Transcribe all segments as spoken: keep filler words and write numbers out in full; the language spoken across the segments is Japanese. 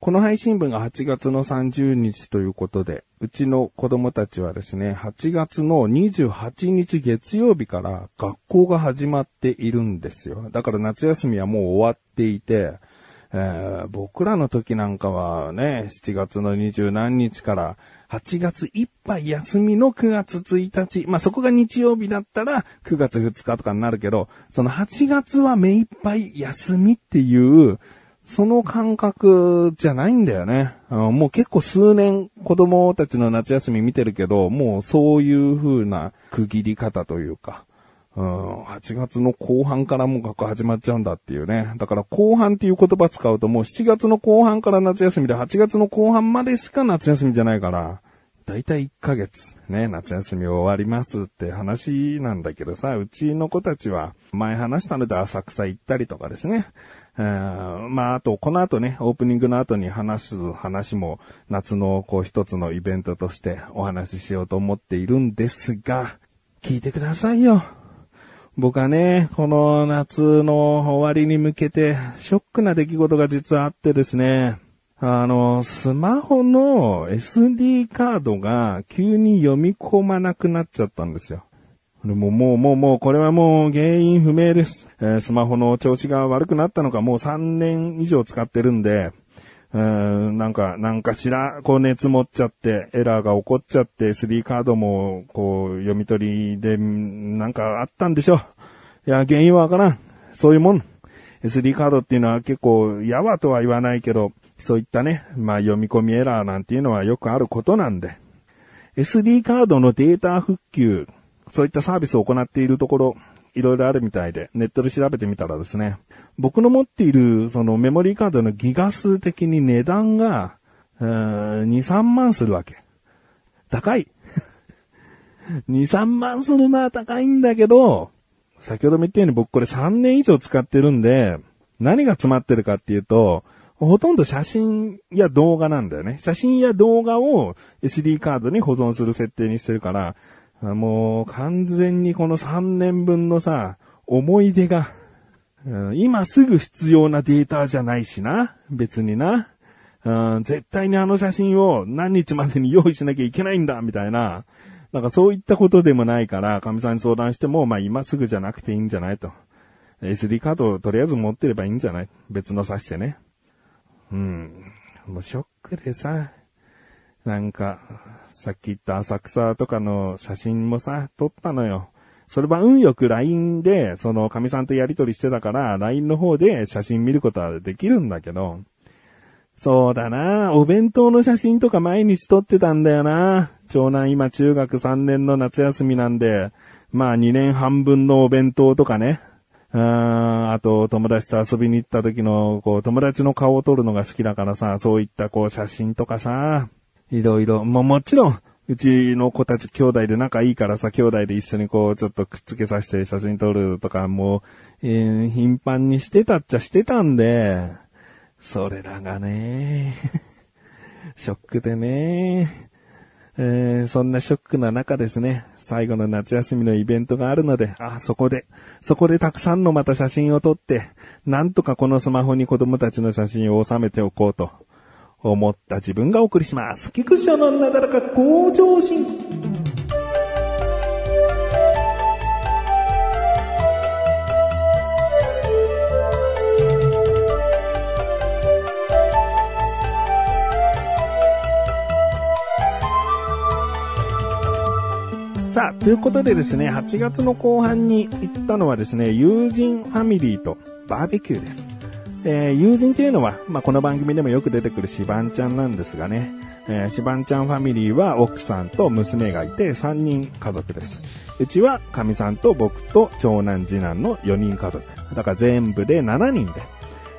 この配信分がはちがつのさんじゅうにちということで、うちの子供たちはですね、はちがつのにじゅうはちにち月曜日から学校が始まっているんですよ。だから夏休みはもう終わっていて、えー、僕らの時なんかはね、しちがつのにじゅう何日からはちがついっぱい休みのくがつついたち、まあ、そこが日曜日だったらくがつふつかとかになるけど、そのはちがつは目いっぱい休みっていう、その感覚じゃないんだよね。もう結構数年子供たちの夏休み見てるけど、もうそういう風な区切り方というか、うん、はちがつの後半からもう学校始まっちゃうんだっていうね。だから後半っていう言葉使うと、もうしちがつの後半から夏休みで、はちがつの後半までしか夏休みじゃないから、だいたいいっかげつね、夏休み終わりますって話なんだけどさ、うちの子たちは前話したので浅草行ったりとかですね。まあ、あと、この後ね、オープニングの後に話す話も、夏のこう一つのイベントとしてお話ししようと思っているんですが、聞いてくださいよ。僕はね、この夏の終わりに向けて、ショックな出来事が実はあってですね、あの、スマホの エスディー カードが急に読み込まなくなっちゃったんですよ。もうもうもうもうこれはもう原因不明です、えー、スマホの調子が悪くなったのか、もうさんねんいじょう使ってるんで、うーんなんかなんかしらこう熱持っちゃってエラーが起こっちゃって エスディー カードもこう読み取りでなんかあったんでしょう。いや原因はわからん。そういうもん エスディー カードっていうのは結構やわとは言わないけど、そういったね、まあ読み込みエラーなんていうのはよくあることなんで、 エスディー カードのデータ復旧、そういったサービスを行っているところ、いろいろあるみたいで、ネットで調べてみたらですね、僕の持っているそのメモリーカードのギガ数的に値段が、えー、にさんまんするわけ。高い。にさんまんするのは高いんだけど、先ほども言ったように僕これさんねんいじょう使ってるんで、何が詰まってるかっていうと、ほとんど写真や動画なんだよね。写真や動画を エスディー カードに保存する設定にしてるから、もう完全にこのさんねんぶんのさ、思い出が、うん、今すぐ必要なデータじゃないしな、別にな、うん、絶対にあの写真を何日までに用意しなきゃいけないんだみたいな、なんかそういったことでもないから、かみさんに相談しても、まあ今すぐじゃなくていいんじゃないと、 エスディー カードをとりあえず持ってればいいんじゃない、別の挿してね。うん、もうショックでさ、なんか、さっき言った浅草とかの写真もさ、撮ったのよ。それは運よく ライン で、その、かみさんとやりとりしてたから、ライン の方で写真見ることはできるんだけど、そうだな、お弁当の写真とか毎日撮ってたんだよな。長男今中学さんねんの夏休みなんで、まあにねんはんぶんのお弁当とかね、あ, あと友達と遊びに行った時の、こう、友達の顔を撮るのが好きだからさ、そういったこう写真とかさ、いろいろ、もうもちろん、うちの子たち兄弟で仲いいからさ、兄弟で一緒にこう、ちょっとくっつけさせて写真撮るとか、もう、えー、頻繁にしてたっちゃしてたんで、それらがね、ショックでね、えー、そんなショックな中ですね、最後の夏休みのイベントがあるので、あ、そこで、そこでたくさんのまた写真を撮って、なんとかこのスマホに子供たちの写真を収めておこうと。思った自分がお送りします。菊池のなだらか向上心。さあ、ということでですね、はちがつの後半に行ったのはですね、友人ファミリーとバーベキューです。えー、友人というのは、まあ、この番組でもよく出てくるシバンちゃんなんですがね、えー、シバンちゃんファミリーは奥さんと娘がいてさんにんかぞくです。うちはかみさんと僕と長男次男のよにんかぞくだから全部でしちにんで、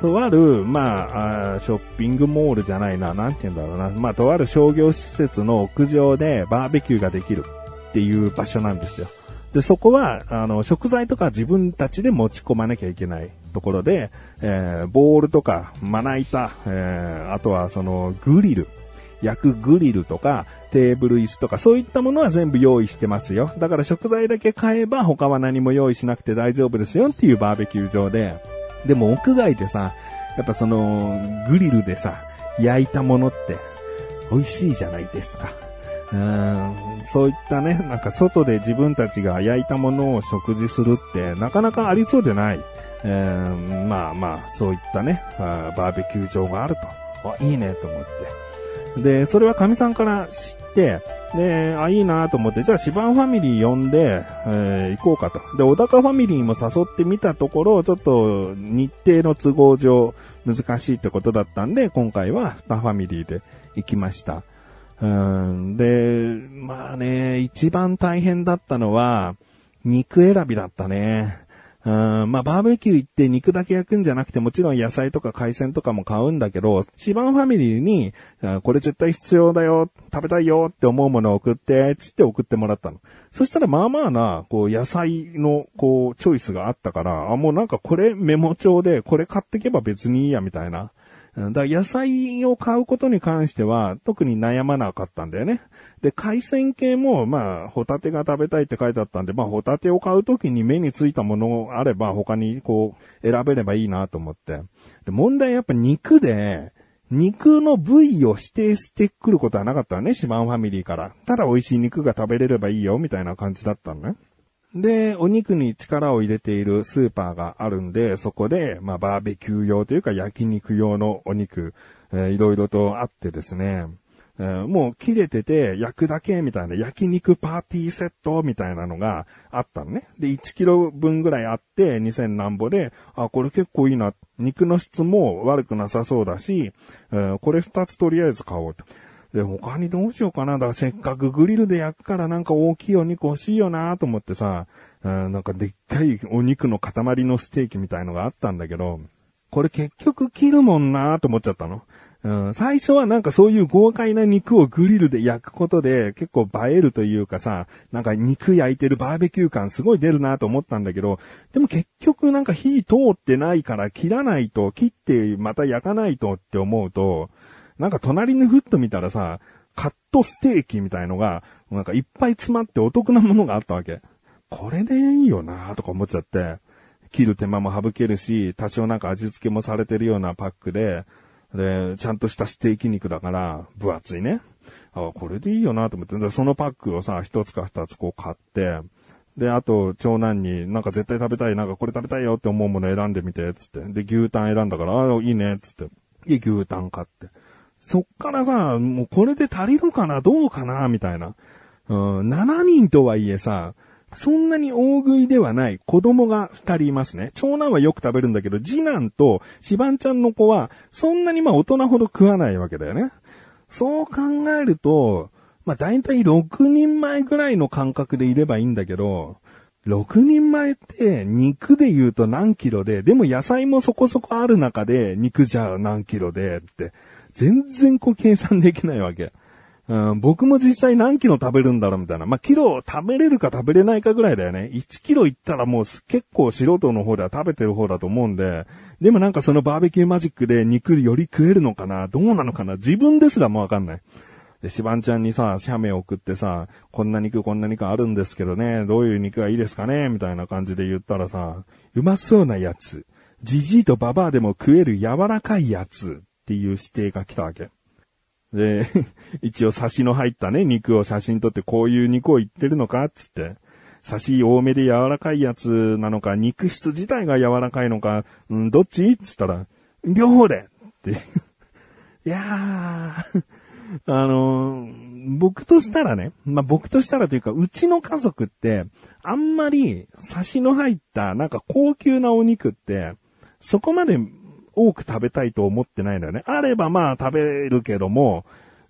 とある、まあ、あショッピングモールじゃないな、なんて言うんだろうな、まあ、とある商業施設の屋上でバーベキューができるっていう場所なんですよ。で、そこはあの食材とか自分たちで持ち込まなきゃいけないところで、えー、ボールとかまな板、えー、あとはそのグリル、焼くグリルとかテーブル椅子とか、そういったものは全部用意してますよ。だから食材だけ買えば他は何も用意しなくて大丈夫ですよっていうバーベキュー場で、でも屋外でさ、やっぱそのグリルでさ、焼いたものって美味しいじゃないですか。うーん、そういったね、なんか外で自分たちが焼いたものを食事するってなかなかありそうでない。うーん、まあまあ、そういったね、バーベキュー場があると、あ、いいねと思って。で、それは神さんから知って、で、あ、いいなと思って、じゃあシバンファミリー呼んで、えー、行こうかと。で、小高ファミリーも誘ってみたところ、ちょっと日程の都合上難しいってことだったんで、今回はにファミリーで行きました。うんで、まあね、一番大変だったのは、肉選びだったね。うんまあ、バーベキュー行って肉だけ焼くんじゃなくて、もちろん野菜とか海鮮とかも買うんだけど、シバンファミリーに、これ絶対必要だよ、食べたいよって思うものを送って、つって送ってもらったの。そしたらまあまあな、こう野菜のこうチョイスがあったから、あ、もうなんかこれメモ帳で、これ買ってけば別にいいやみたいな。だ野菜を買うことに関しては特に悩まなかったんだよね。で、海鮮系もまあホタテが食べたいって書いてあったんで、まあホタテを買うときに目についたものがあれば他にこう選べればいいなと思って。で、問題はやっぱ肉で、肉の部位を指定してくることはなかったね、シバンファミリーから。ただ美味しい肉が食べれればいいよみたいな感じだったのね。で、お肉に力を入れているスーパーがあるんで、そこで、まあ、バーベキュー用というか焼肉用のお肉、えー、いろいろとあってですね、えー、もう切れてて焼くだけみたいな焼肉パーティーセットみたいなのがあったのね。で、いちキロぶんぐらいあってにせんなんぼで、あ、これ結構いいな。肉の質も悪くなさそうだし、えー、これふたつとりあえず買おうと。で、他にどうしようかな。だからせっかくグリルで焼くからなんか大きいお肉欲しいよなと思ってさ、なんかでっかいお肉の塊のステーキみたいのがあったんだけど、これ結局切るもんなと思っちゃったの。うん、最初はなんかそういう豪快な肉をグリルで焼くことで結構映えるというかさ、なんか肉焼いてるバーベキュー感すごい出るなと思ったんだけど、でも結局なんか火通ってないから切らないと、切ってまた焼かないとって思うと、なんか隣にふっと見たらさ、カットステーキみたいのが、なんかいっぱい詰まってお得なものがあったわけ。これでいいよなとか思っちゃって、切る手間も省けるし、多少なんか味付けもされてるようなパックで、で、ちゃんとしたステーキ肉だから、分厚いね。あ、これでいいよなと思って、そのパックをさ、一つか二つこう買って、で、あと、長男になんか絶対食べたい、なんかこれ食べたいよって思うもの選んでみて、つって。で、牛タン選んだから、あ、いいね、つって。で、牛タン買って。そっからさ、もうこれで足りるかなどうかなみたいな。うん、ななにんとはいえさ、そんなに大食いではない子供がふたりいますね。長男はよく食べるんだけど、次男とシバンちゃんの子は、そんなにまあ大人ほど食わないわけだよね。そう考えると、まあ大体ろくにんまえぐらいの感覚でいればいいんだけど、ろくにんまえって肉で言うと何キロで、でも野菜もそこそこある中で、肉じゃ何キロでって、全然こう計算できないわけ。うん、僕も実際何キロ食べるんだろうみたいな。まあ、キロ食べれるか食べれないかぐらいだよね。いちキロいったらもう結構素人の方では食べてる方だと思うんで、でもなんかそのバーベキューマジックで肉より食えるのかなどうなのかな自分ですらもわかんない。で、シバンちゃんにさ、写メを送ってさ、こんな肉こんな肉あるんですけどね、どういう肉がいいですかねみたいな感じで言ったらさ、うまそうなやつ。じじいとババアでも食える柔らかいやつ。っていう指定が来たわけ。で、一応刺しの入ったね、肉を写真撮って、こういう肉を言ってるのかつって。刺し多めで柔らかいやつなのか、肉質自体が柔らかいのか、うん、どっちつったら、両方でって。いやー、あのー、僕としたらね、まあ、僕としたらというか、うちの家族って、あんまり刺しの入った、なんか高級なお肉って、そこまで、多く食べたいと思ってないんだよね。あればまあ食べるけども、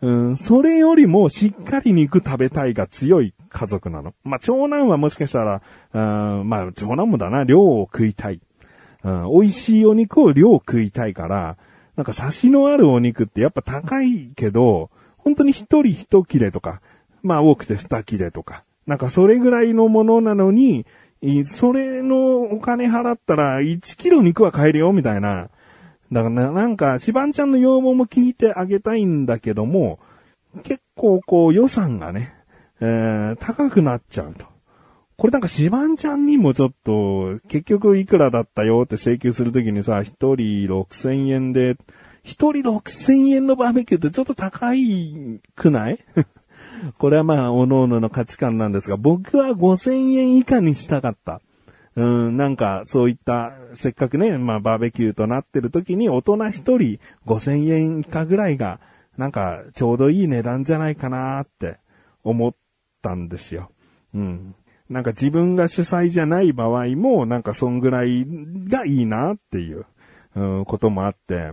うん、それよりもしっかり肉食べたいが強い家族なの。まあ長男はもしかしたら、うん、まあ長男もだな、量を食いたい、うん。美味しいお肉を量食いたいから、なんか差しのあるお肉ってやっぱ高いけど、本当に一人一切れとか、まあ多くて二切れとか、なんかそれぐらいのものなのに、それのお金払ったらいちキロ肉は買えるよみたいな。だからなんか、シバンちゃんの要望も聞いてあげたいんだけども、結構こう予算がね、えー、高くなっちゃうと。これなんかシバンちゃんにもちょっと、結局いくらだったよって請求するときにさ、一人ろくせんえんで一人ろくせんえんのバーベキューってちょっと高いくないこれはまあ、おのおのの価値観なんですが、僕はごせんえん以下にしたかった。うん、なんか、そういった、せっかくね、まあ、バーベキューとなってる時に、大人一人ごせんえん以下ぐらいが、なんか、ちょうどいい値段じゃないかなって思ったんですよ。うん。なんか自分が主催じゃない場合も、なんかそんぐらいがいいなっていう、うん、こともあって、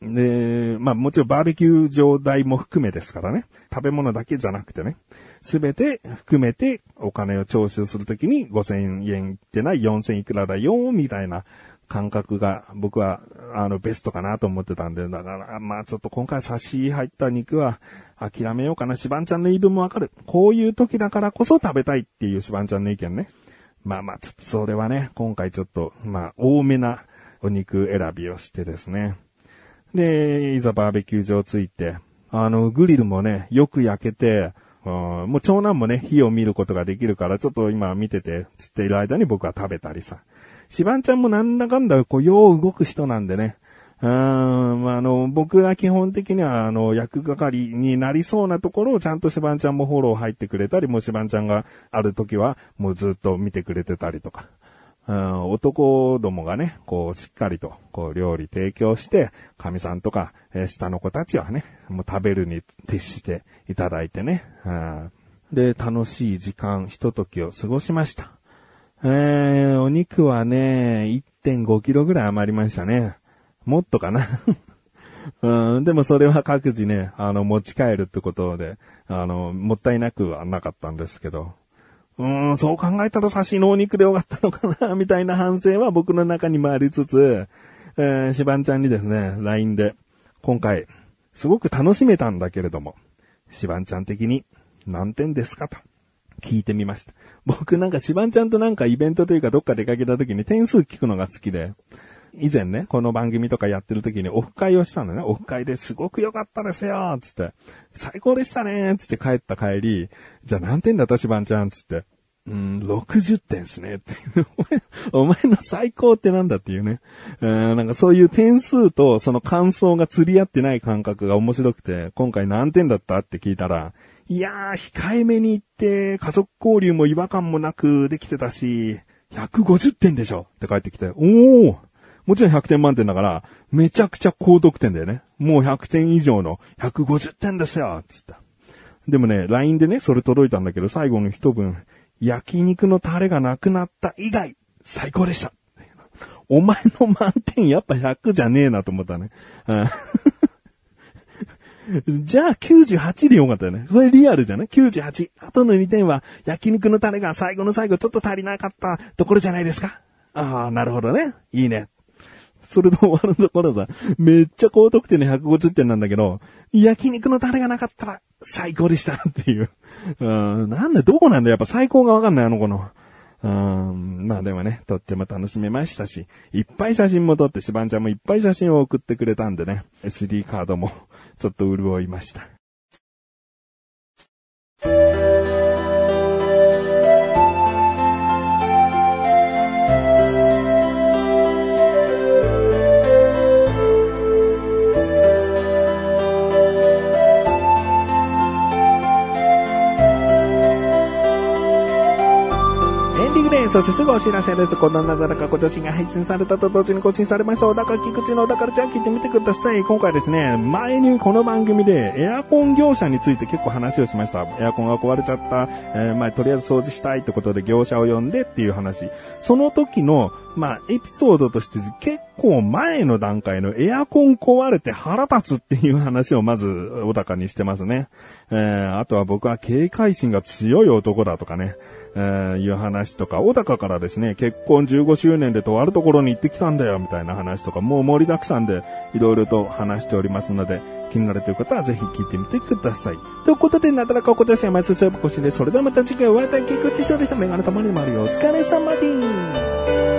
で、まあもちろんバーベキュー場代も含めですからね。食べ物だけじゃなくてね。すべて含めてお金を徴収するときにごせんえんいってないよんせんいくらだよ、みたいな感覚が僕はあのベストかなと思ってたんで、だからまあちょっと今回差し入った肉は諦めようかな。シバンちゃんの言い分もわかる。こういう時だからこそ食べたいっていうシバンちゃんの意見ね。まあまあちょっとそれはね、今回ちょっとまあ多めなお肉選びをしてですね。で、いざバーベキュー場ついて、あの、グリルもね、よく焼けて、うん、もう長男もね、火を見ることができるから、ちょっと今見てて、つっている間に僕は食べたりさ。シバンちゃんもなんだかんだ、こう、よう動く人なんでね。うん、あの、僕は基本的には、あの、役係になりそうなところをちゃんとシバンちゃんもフォロー入ってくれたり、もうシバンちゃんがある時は、もうずっと見てくれてたりとか。うん、男どもがね、こうしっかりとこう料理提供して、神さんとか、えー、下の子たちはね、もう食べるに徹していただいてね、うん、で楽しい時間ひとときを過ごしました。えー、お肉はね いってんごキロぐらい余りましたね。もっとかな。うん、でもそれは各自ね、あの持ち帰るってことで、あのもったいなくはなかったんですけど。うーん、そう考えたら刺身のお肉でよかったのかなみたいな反省は僕の中にもありつつ、えー、シバンちゃんにですね ライン で今回すごく楽しめたんだけれども、シバンちゃん的に何点ですかと聞いてみました。僕なんかシバンちゃんとなんかイベントというかどっか出かけた時に点数聞くのが好きで、以前ね、この番組とかやってる時にオフ会をしたのね。オフ会ですごく良かったですよつって、最高でしたねつって帰った帰り、じゃあ何点だったシバンちゃんつって、うーん、ろくじゅってんですねってお前の最高ってなんだっていうね。うーん、なんかそういう点数とその感想が釣り合ってない感覚が面白くて、今回何点だったって聞いたら、いやー控えめに言って家族交流も違和感もなくできてたし、ひゃくごじゅってんでしょって返ってきて、おー、もちろんひゃくてん満点だから、めちゃくちゃ高得点だよね。もうひゃくてん以上のひゃくごじゅってんですよつった。でもね、ライン でね、それ届いたんだけど、最後の一文、焼肉のタレがなくなった以外、最高でした。お前の満点やっぱひゃくじゃねえなと思ったね。じゃあきゅうじゅうはちでよかったよね。それリアルじゃない ?きゅうじゅうはち。あとのにてんは、焼肉のタレが最後の最後ちょっと足りなかったところじゃないですか。ああ、なるほどね。いいね。それで終わるところさ、めっちゃ高得点のひゃくごじゅってんなんだけど、焼肉のタレがなかったら最高でしたっていう。うーん、なんだ、どこなんだ、やっぱ最高がわかんない、あの子の。うーん、まあでもね、とっても楽しめましたし、いっぱい写真も撮って、シバンちゃんもいっぱい写真を送ってくれたんでね、エスディー カードもちょっと潤いました。そしてすぐお知らせです。このなだらかご女子が配信されたと同時に更新されました。小高菊池の小高ちゃん聞いてみてください。今回ですね、前にこの番組でエアコン業者について結構話をしました。エアコンが壊れちゃった、えー、まあとりあえず掃除したいってことで業者を呼んでっていう話、その時のまあエピソードとして結構前の段階のエアコン壊れて腹立つっていう話をまず小高にしてますね。えー、あとは僕は警戒心が強い男だとかね、えー、いう話とか、小高からですね、結婚じゅうごしゅうねんでとあるところに行ってきたんだよみたいな話とか、もう盛りだくさんでいろいろと話しておりますので、気になるという方はぜひ聞いてみてください。ということで、なだらかおこたしは毎週水曜日更新です。それではまた次回お会いいたい。菊池翔でした。メガネたまりもあるよ。お疲れ様です。